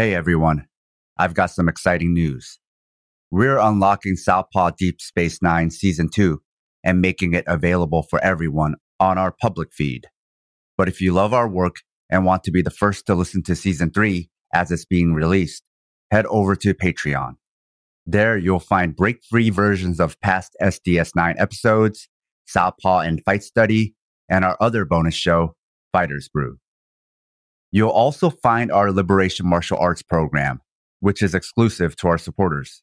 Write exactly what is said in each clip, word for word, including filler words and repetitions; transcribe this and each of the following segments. Hey everyone, I've got some exciting news. We're unlocking Southpaw Deep Space Nine Season two and making it available for everyone on our public feed. But if you love our work and want to be the first to listen to Season three as it's being released, head over to Patreon. There you'll find break-free versions of past S D S nine episodes, Southpaw and Fight Study, and our other bonus show, Fighters Brew. You'll also find our Liberation Martial Arts program, which is exclusive to our supporters.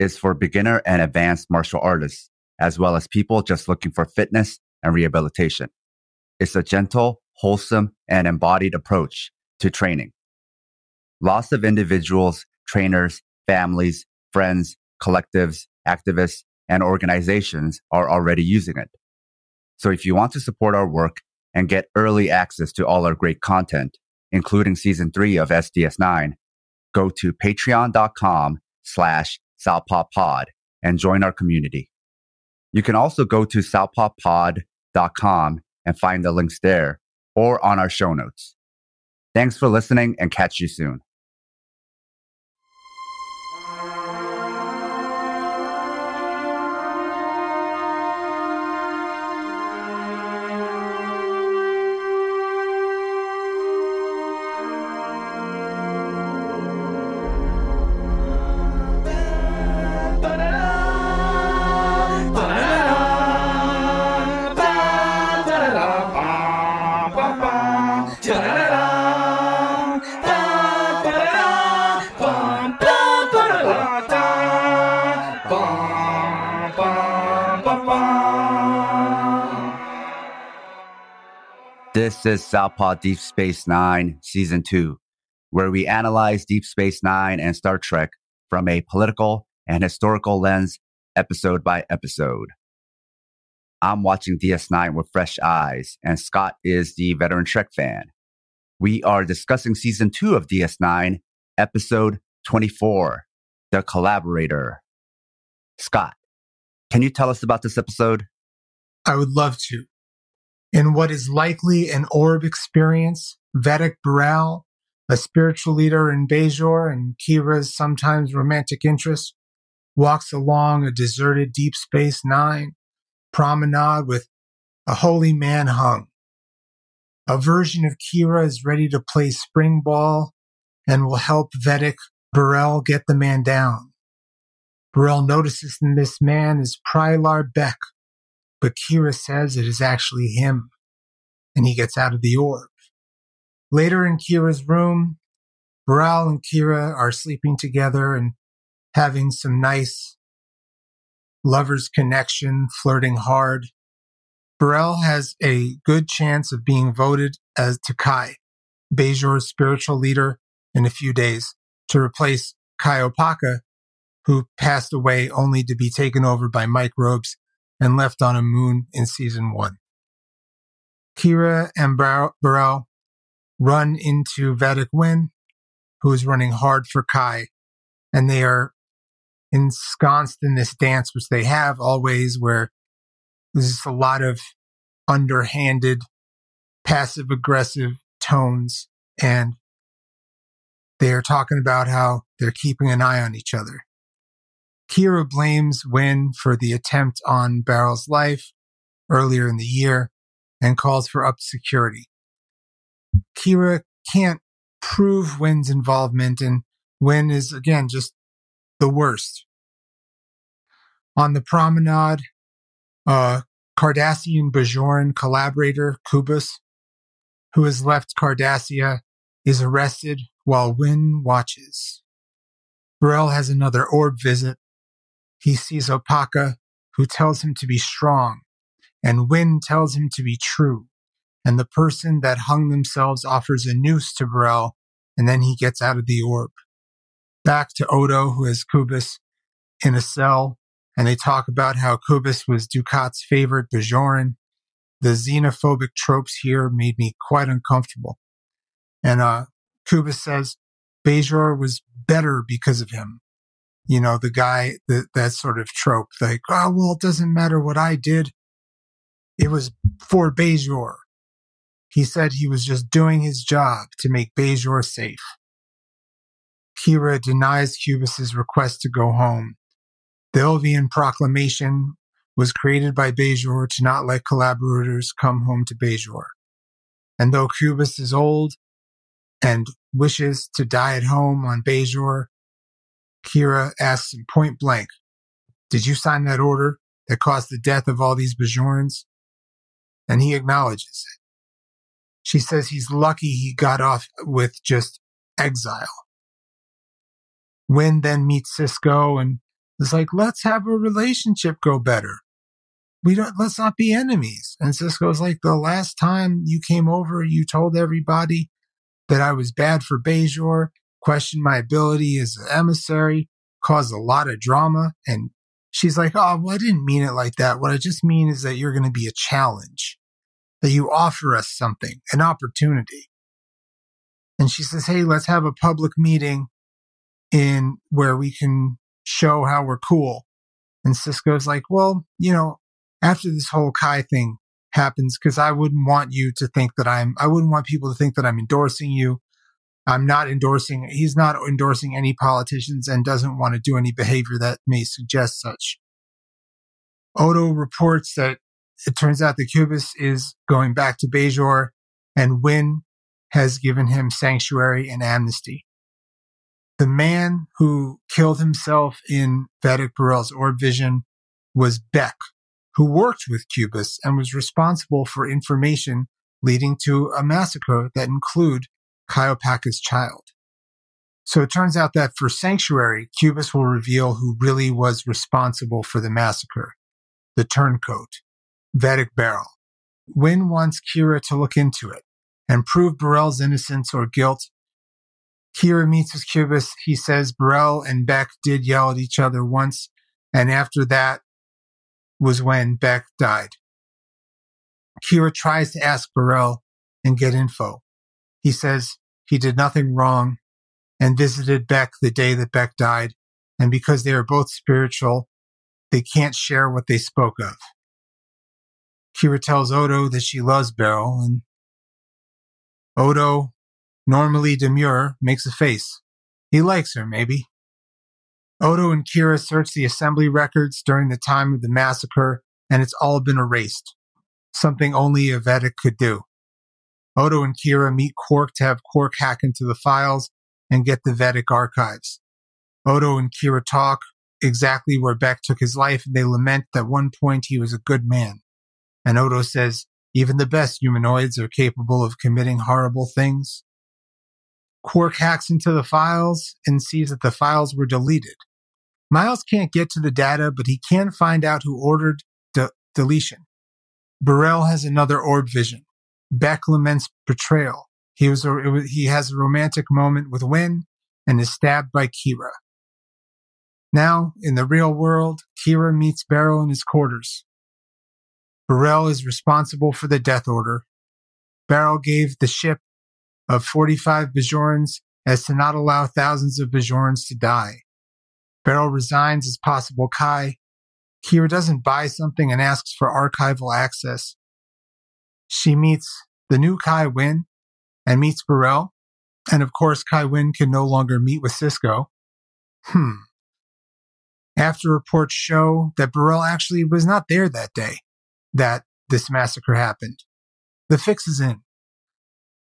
It's for beginner and advanced martial artists, as well as people just looking for fitness and rehabilitation. It's a gentle, wholesome, and embodied approach to training. Lots of individuals, trainers, families, friends, collectives, activists, and organizations are already using it. So if you want to support our work and get early access to all our great content, including Season three of S D S nine, go to patreon.com slash southpawpod and join our community. You can also go to southpawpod dot com and find the links there or on our show notes. Thanks for listening and catch you soon. This is Southpaw Deep Space Nine Season two, where we analyze Deep Space Nine and Star Trek from a political and historical lens, episode by episode. I'm watching D S nine with fresh eyes, and Scott is the veteran Trek fan. We are discussing Season two of D S nine, Episode twenty-four, The Collaborator. Scott, can you tell us about this episode? I would love to. In what is likely an orb experience, Vedek Bareil, a spiritual leader in Bajor and Kira's sometimes romantic interest, walks along a deserted Deep Space Nine promenade with a holy man hung. A version of Kira is ready to play spring ball and will help Vedek Bareil get the man down. Bareil notices that this man is Prylar Bek, but Kira says it is actually him, and he gets out of the orb. Later in Kira's room, Bareil and Kira are sleeping together and having some nice lover's connection, flirting hard. Bareil has a good chance of being voted as Kai, Bajor's spiritual leader, in a few days, to replace Kai Opaka, who passed away only to be taken over by microbes and left on a moon in season one. Kira and Bareil run into Vedek Winn, who is running hard for Kai, and they are ensconced in this dance, which they have always, where there's a lot of underhanded, passive-aggressive tones, and they are talking about how they're keeping an eye on each other. Kira blames Winn for the attempt on Bareil's life earlier in the year and calls for upped security. Kira can't prove Wynn's involvement, and Winn is, again, just the worst. On the promenade, uh, Cardassian Bajoran collaborator Kubus, who has left Cardassia, is arrested while Winn watches. Bareil has another orb visit. He sees Opaka, who tells him to be strong, and Winn tells him to be true, and the person that hung themselves offers a noose to Bareil, and then he gets out of the orb. Back to Odo, who has Kubus in a cell, and they talk about how Kubus was Dukat's favorite Bajoran. The xenophobic tropes here made me quite uncomfortable. And uh, Kubus says Bajor was better because of him. You know, the guy, the, that sort of trope, like, oh, well, it doesn't matter what I did. It was for Bajor. He said he was just doing his job to make Bajor safe. Kira denies Kubus's request to go home. The Elvian proclamation was created by Bajor to not let collaborators come home to Bajor. And though Kubus is old and wishes to die at home on Bajor, Kira asks him point blank, "Did you sign that order that caused the death of all these Bajorans?" And he acknowledges it. She says he's lucky he got off with just exile. Winn then meets Sisko and is like, "Let's have a relationship go better. We don't, let's not be enemies." And Sisko's like, "The last time you came over, you told everybody that I was bad for Bajor, questioned my ability as an emissary, caused a lot of drama." And she's like, "Oh, well, I didn't mean it like that. What I just mean is that you're going to be a challenge, that you offer us something, an opportunity." And she says, "Hey, let's have a public meeting in where we can show how we're cool." And Sisko's like, "Well, you know, after this whole Kai thing happens, because I wouldn't want you to think that I'm, I wouldn't want people to think that I'm endorsing you. I'm not endorsing, he's not endorsing any politicians and doesn't want to do any behavior that may suggest such." Odo reports that it turns out that Kubus is going back to Bajor and Winn has given him sanctuary and amnesty. The man who killed himself in Vedek Bareil's orb vision was Bek, who worked with Kubus and was responsible for information leading to a massacre that included Kai Opaka's child. So it turns out that for sanctuary, Kubus will reveal who really was responsible for the massacre, the turncoat, Vedek Bareil. Winn wants Kira to look into it and prove Bareil's innocence or guilt. Kira meets with Kubus. He says Bareil and Bek did yell at each other once, and after that was when Bek died. Kira tries to ask Bareil and get info. He says he did nothing wrong and visited Bek the day that Bek died, and because they are both spiritual, they can't share what they spoke of. Kira tells Odo that she loves Bareil, and Odo, normally demure, makes a face. He likes her, maybe. Odo and Kira search the assembly records during the time of the massacre, and it's all been erased, something only a Vedek could do. Odo and Kira meet Quark to have Quark hack into the files and get the Vedek archives. Odo and Kira talk exactly where Bek took his life, and they lament that at one point he was a good man. And Odo says, "Even the best humanoids are capable of committing horrible things." Quark hacks into the files and sees that the files were deleted. Miles can't get to the data, but he can find out who ordered de- deletion. Bareil has another orb vision. Bek laments betrayal. He was a, it was, he has a romantic moment with Winn and is stabbed by Kira. Now, in the real world, Kira meets Bareil in his quarters. Bareil is responsible for the death order. Bareil gave the ship of forty-five Bajorans as to not allow thousands of Bajorans to die. Bareil resigns as possible Kai. Kira doesn't buy something and asks for archival access. She meets the new Kai Winn and meets Bareil. And of course, Kai Winn can no longer meet with Sisko. Hmm. After reports show that Bareil actually was not there that day that this massacre happened. The fix is in.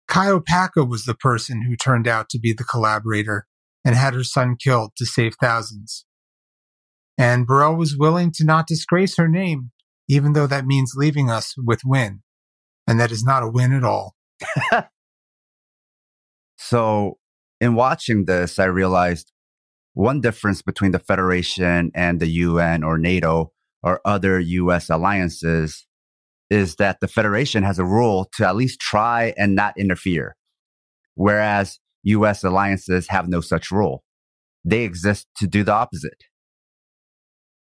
Kai Opaka was the person who turned out to be the collaborator and had her son killed to save thousands. And Bareil was willing to not disgrace her name, even though that means leaving us with Winn. And that is not a win at all. So, in watching this, I realized one difference between the Federation and the U N or NATO or other U S alliances is that the Federation has a rule to at least try and not interfere, whereas U S alliances have no such rule. They exist to do the opposite.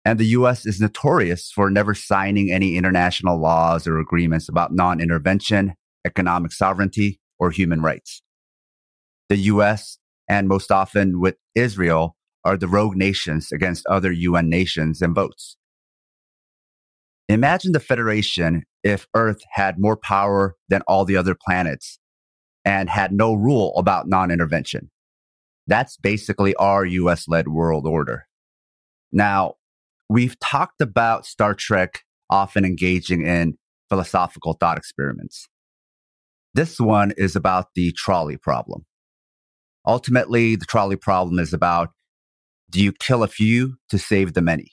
And the U S is notorious for never signing any international laws or agreements about non-intervention, economic sovereignty, or human rights. The U S, and most often with Israel, are the rogue nations against other U N nations and votes. Imagine the Federation if Earth had more power than all the other planets and had no rule about non-intervention. That's basically our U S-led world order. Now, we've talked about Star Trek often engaging in philosophical thought experiments. This one is about the trolley problem. Ultimately, the trolley problem is about, do you kill a few to save the many?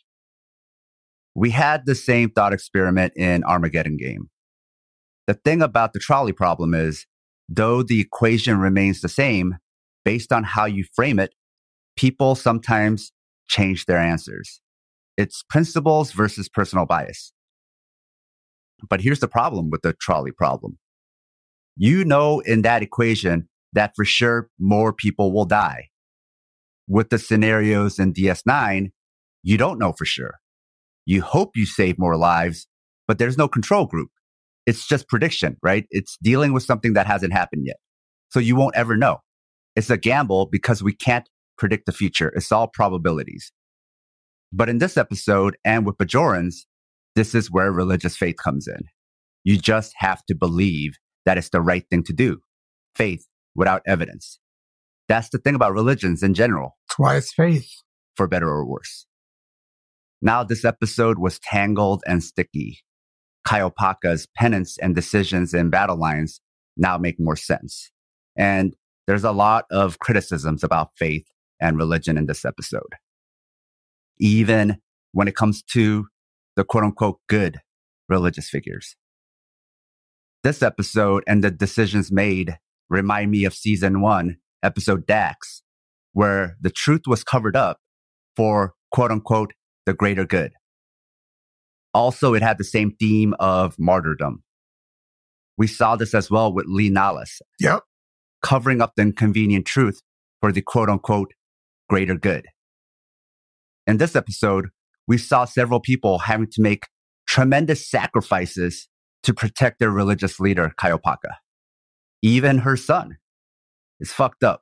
We had the same thought experiment in Armageddon Game. The thing about the trolley problem is, though the equation remains the same, based on how you frame it, people sometimes change their answers. It's principles versus personal bias. But here's the problem with the trolley problem. You know in that equation that for sure more people will die. With the scenarios in D S nine, you don't know for sure. You hope you save more lives, but there's no control group. It's just prediction, right? It's dealing with something that hasn't happened yet. So you won't ever know. It's a gamble because we can't predict the future. It's all probabilities. But in this episode, and with Bajorans, this is where religious faith comes in. You just have to believe that it's the right thing to do. Faith without evidence. That's the thing about religions in general. That's why it's faith. For better or worse. Now, this episode was tangled and sticky. Kai Opaka's penance and decisions in battle lines now make more sense. And there's a lot of criticisms about faith and religion in this episode. Even when it comes to the quote-unquote good religious figures. This episode and the decisions made remind me of season one, episode Dax, where the truth was covered up for quote-unquote the greater good. Also, it had the same theme of martyrdom. We saw this as well with Lee Nallis. Yep. Covering up the inconvenient truth for the quote-unquote greater good. In this episode, we saw several people having to make tremendous sacrifices to protect their religious leader, Kai Opaka. Even her son is fucked up.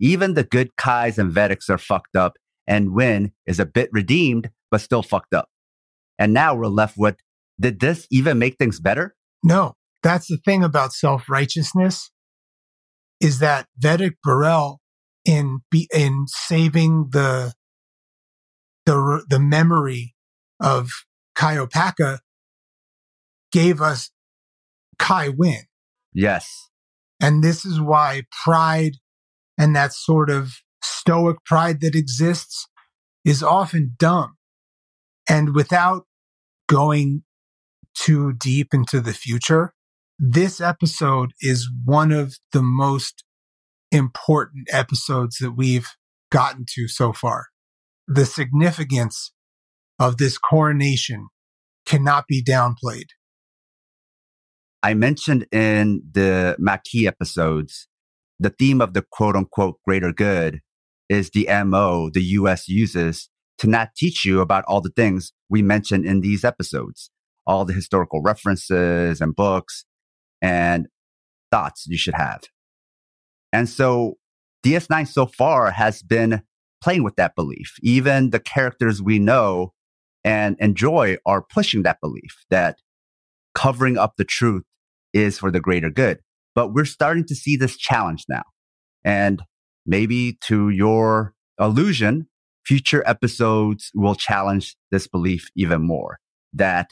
Even the good Kais and Vedeks are fucked up, and Winn is a bit redeemed, but still fucked up. And now we're left with, did this even make things better? No. That's the thing about self-righteousness, is that Vedek Bareil, in be, in saving the, the the memory of Kai Opaka, gave us Kai Winn. Yes. And this is why pride and that sort of stoic pride that exists is often dumb. And without going too deep into the future, this episode is one of the most important episodes that we've gotten to so far. The significance of this coronation cannot be downplayed. I mentioned in the Maquis episodes, the theme of the quote-unquote greater good is the M O the U S uses to not teach you about all the things we mentioned in these episodes, all the historical references and books and thoughts you should have. And so D S nine so far has been playing with that belief. Even the characters we know and enjoy are pushing that belief that covering up the truth is for the greater good. But we're starting to see this challenge now. And maybe to your allusion, future episodes will challenge this belief even more, that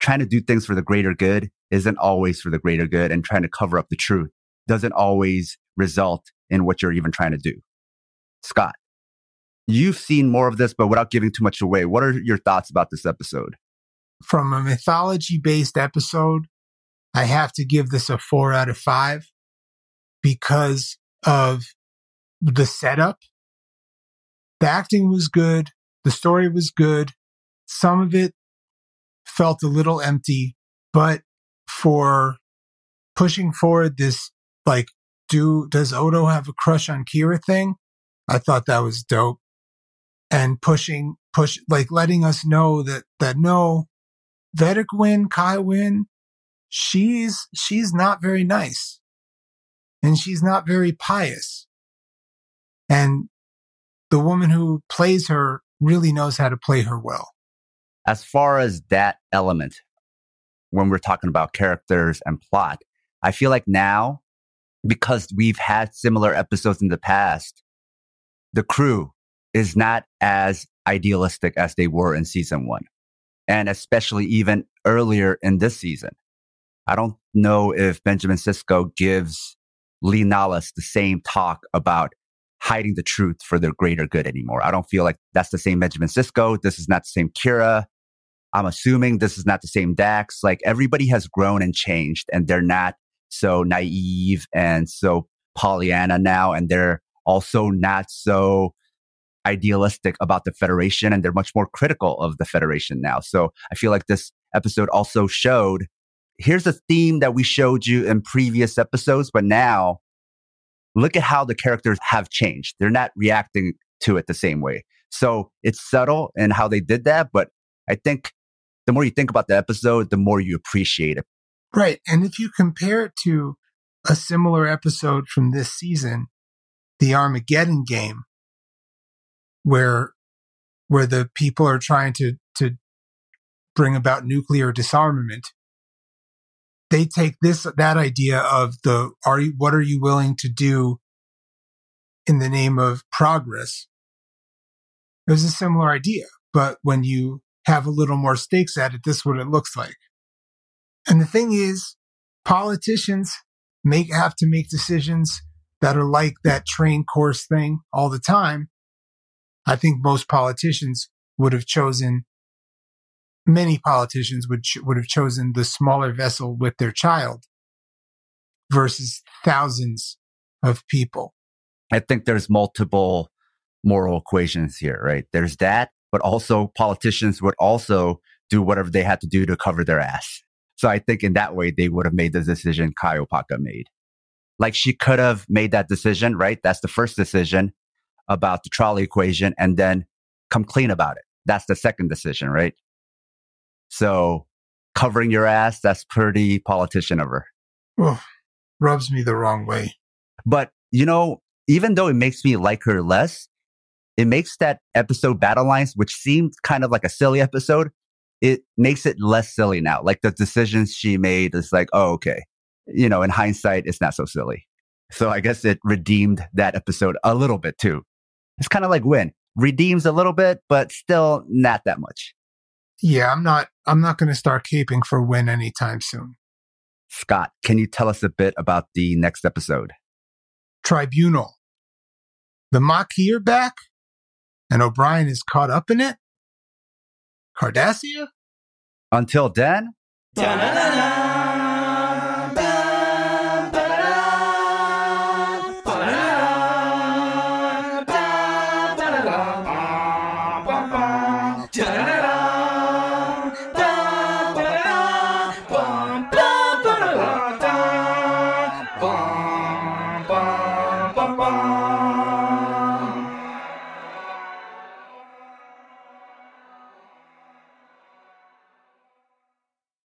trying to do things for the greater good isn't always for the greater good, and trying to cover up the truth doesn't always result in what you're even trying to do. Scott, you've seen more of this, but without giving too much away, what are your thoughts about this episode? From a mythology-based episode, I have to give this a four out of five because of the setup. The acting was good. The story was good. Some of it felt a little empty, but for pushing forward this, like, do does Odo have a crush on Kira thing? I thought that was dope. And pushing, push, like letting us know that, that no, Vedek Winn, Kai Winn, she's, she's not very nice. And she's not very pious. And the woman who plays her really knows how to play her well. As far as that element, when we're talking about characters and plot, I feel like now, because we've had similar episodes in the past, the crew is not as idealistic as they were in season one, and especially even earlier in this season. I don't know if Benjamin Sisko gives Lee Nallis the same talk about hiding the truth for their greater good anymore. I don't feel like that's the same Benjamin Sisko. This is not the same Kira. I'm assuming this is not the same Dax. Like, everybody has grown and changed, and they're not so naive and so Pollyanna now, and they're also not so idealistic about the Federation, and they're much more critical of the Federation now. So I feel like this episode also showed, here's a theme that we showed you in previous episodes, but now look at how the characters have changed. They're not reacting to it the same way. So it's subtle in how they did that, but I think the more you think about the episode, the more you appreciate it. Right. And if you compare it to a similar episode from this season, the Armageddon game, where where the people are trying to, to bring about nuclear disarmament, they take this that idea of the are you, what are you willing to do in the name of progress. It was a similar idea, but when you have a little more stakes at it, this is what it looks like. And the thing is, politicians make have to make decisions that are like that train course thing all the time. I think most politicians would have chosen, many politicians would ch- would have chosen the smaller vessel with their child versus thousands of people. I think there's multiple moral equations here, right? There's that, but also politicians would also do whatever they had to do to cover their ass. So I think in that way, they would have made the decision Kai Opaka made. Like, she could have made that decision, right? That's the first decision about the trolley equation, and then come clean about it. That's the second decision, right? So covering your ass, that's pretty politician of her. Oh, rubs me the wrong way. But, you know, even though it makes me like her less, it makes that episode Battle Lines, which seemed kind of like a silly episode, it makes it less silly now. Like, the decisions she made is like, oh, okay. You know, in hindsight, it's not so silly. So I guess it redeemed that episode a little bit too. It's kind of like Winn. Redeems a little bit, but still not that much. Yeah, I'm not I'm not going to start caping for Winn anytime soon. Scott, can you tell us a bit about the next episode? Tribunal. The Maquis are back, and O'Brien is caught up in it? Cardassia? Until then... Da-da-da-da.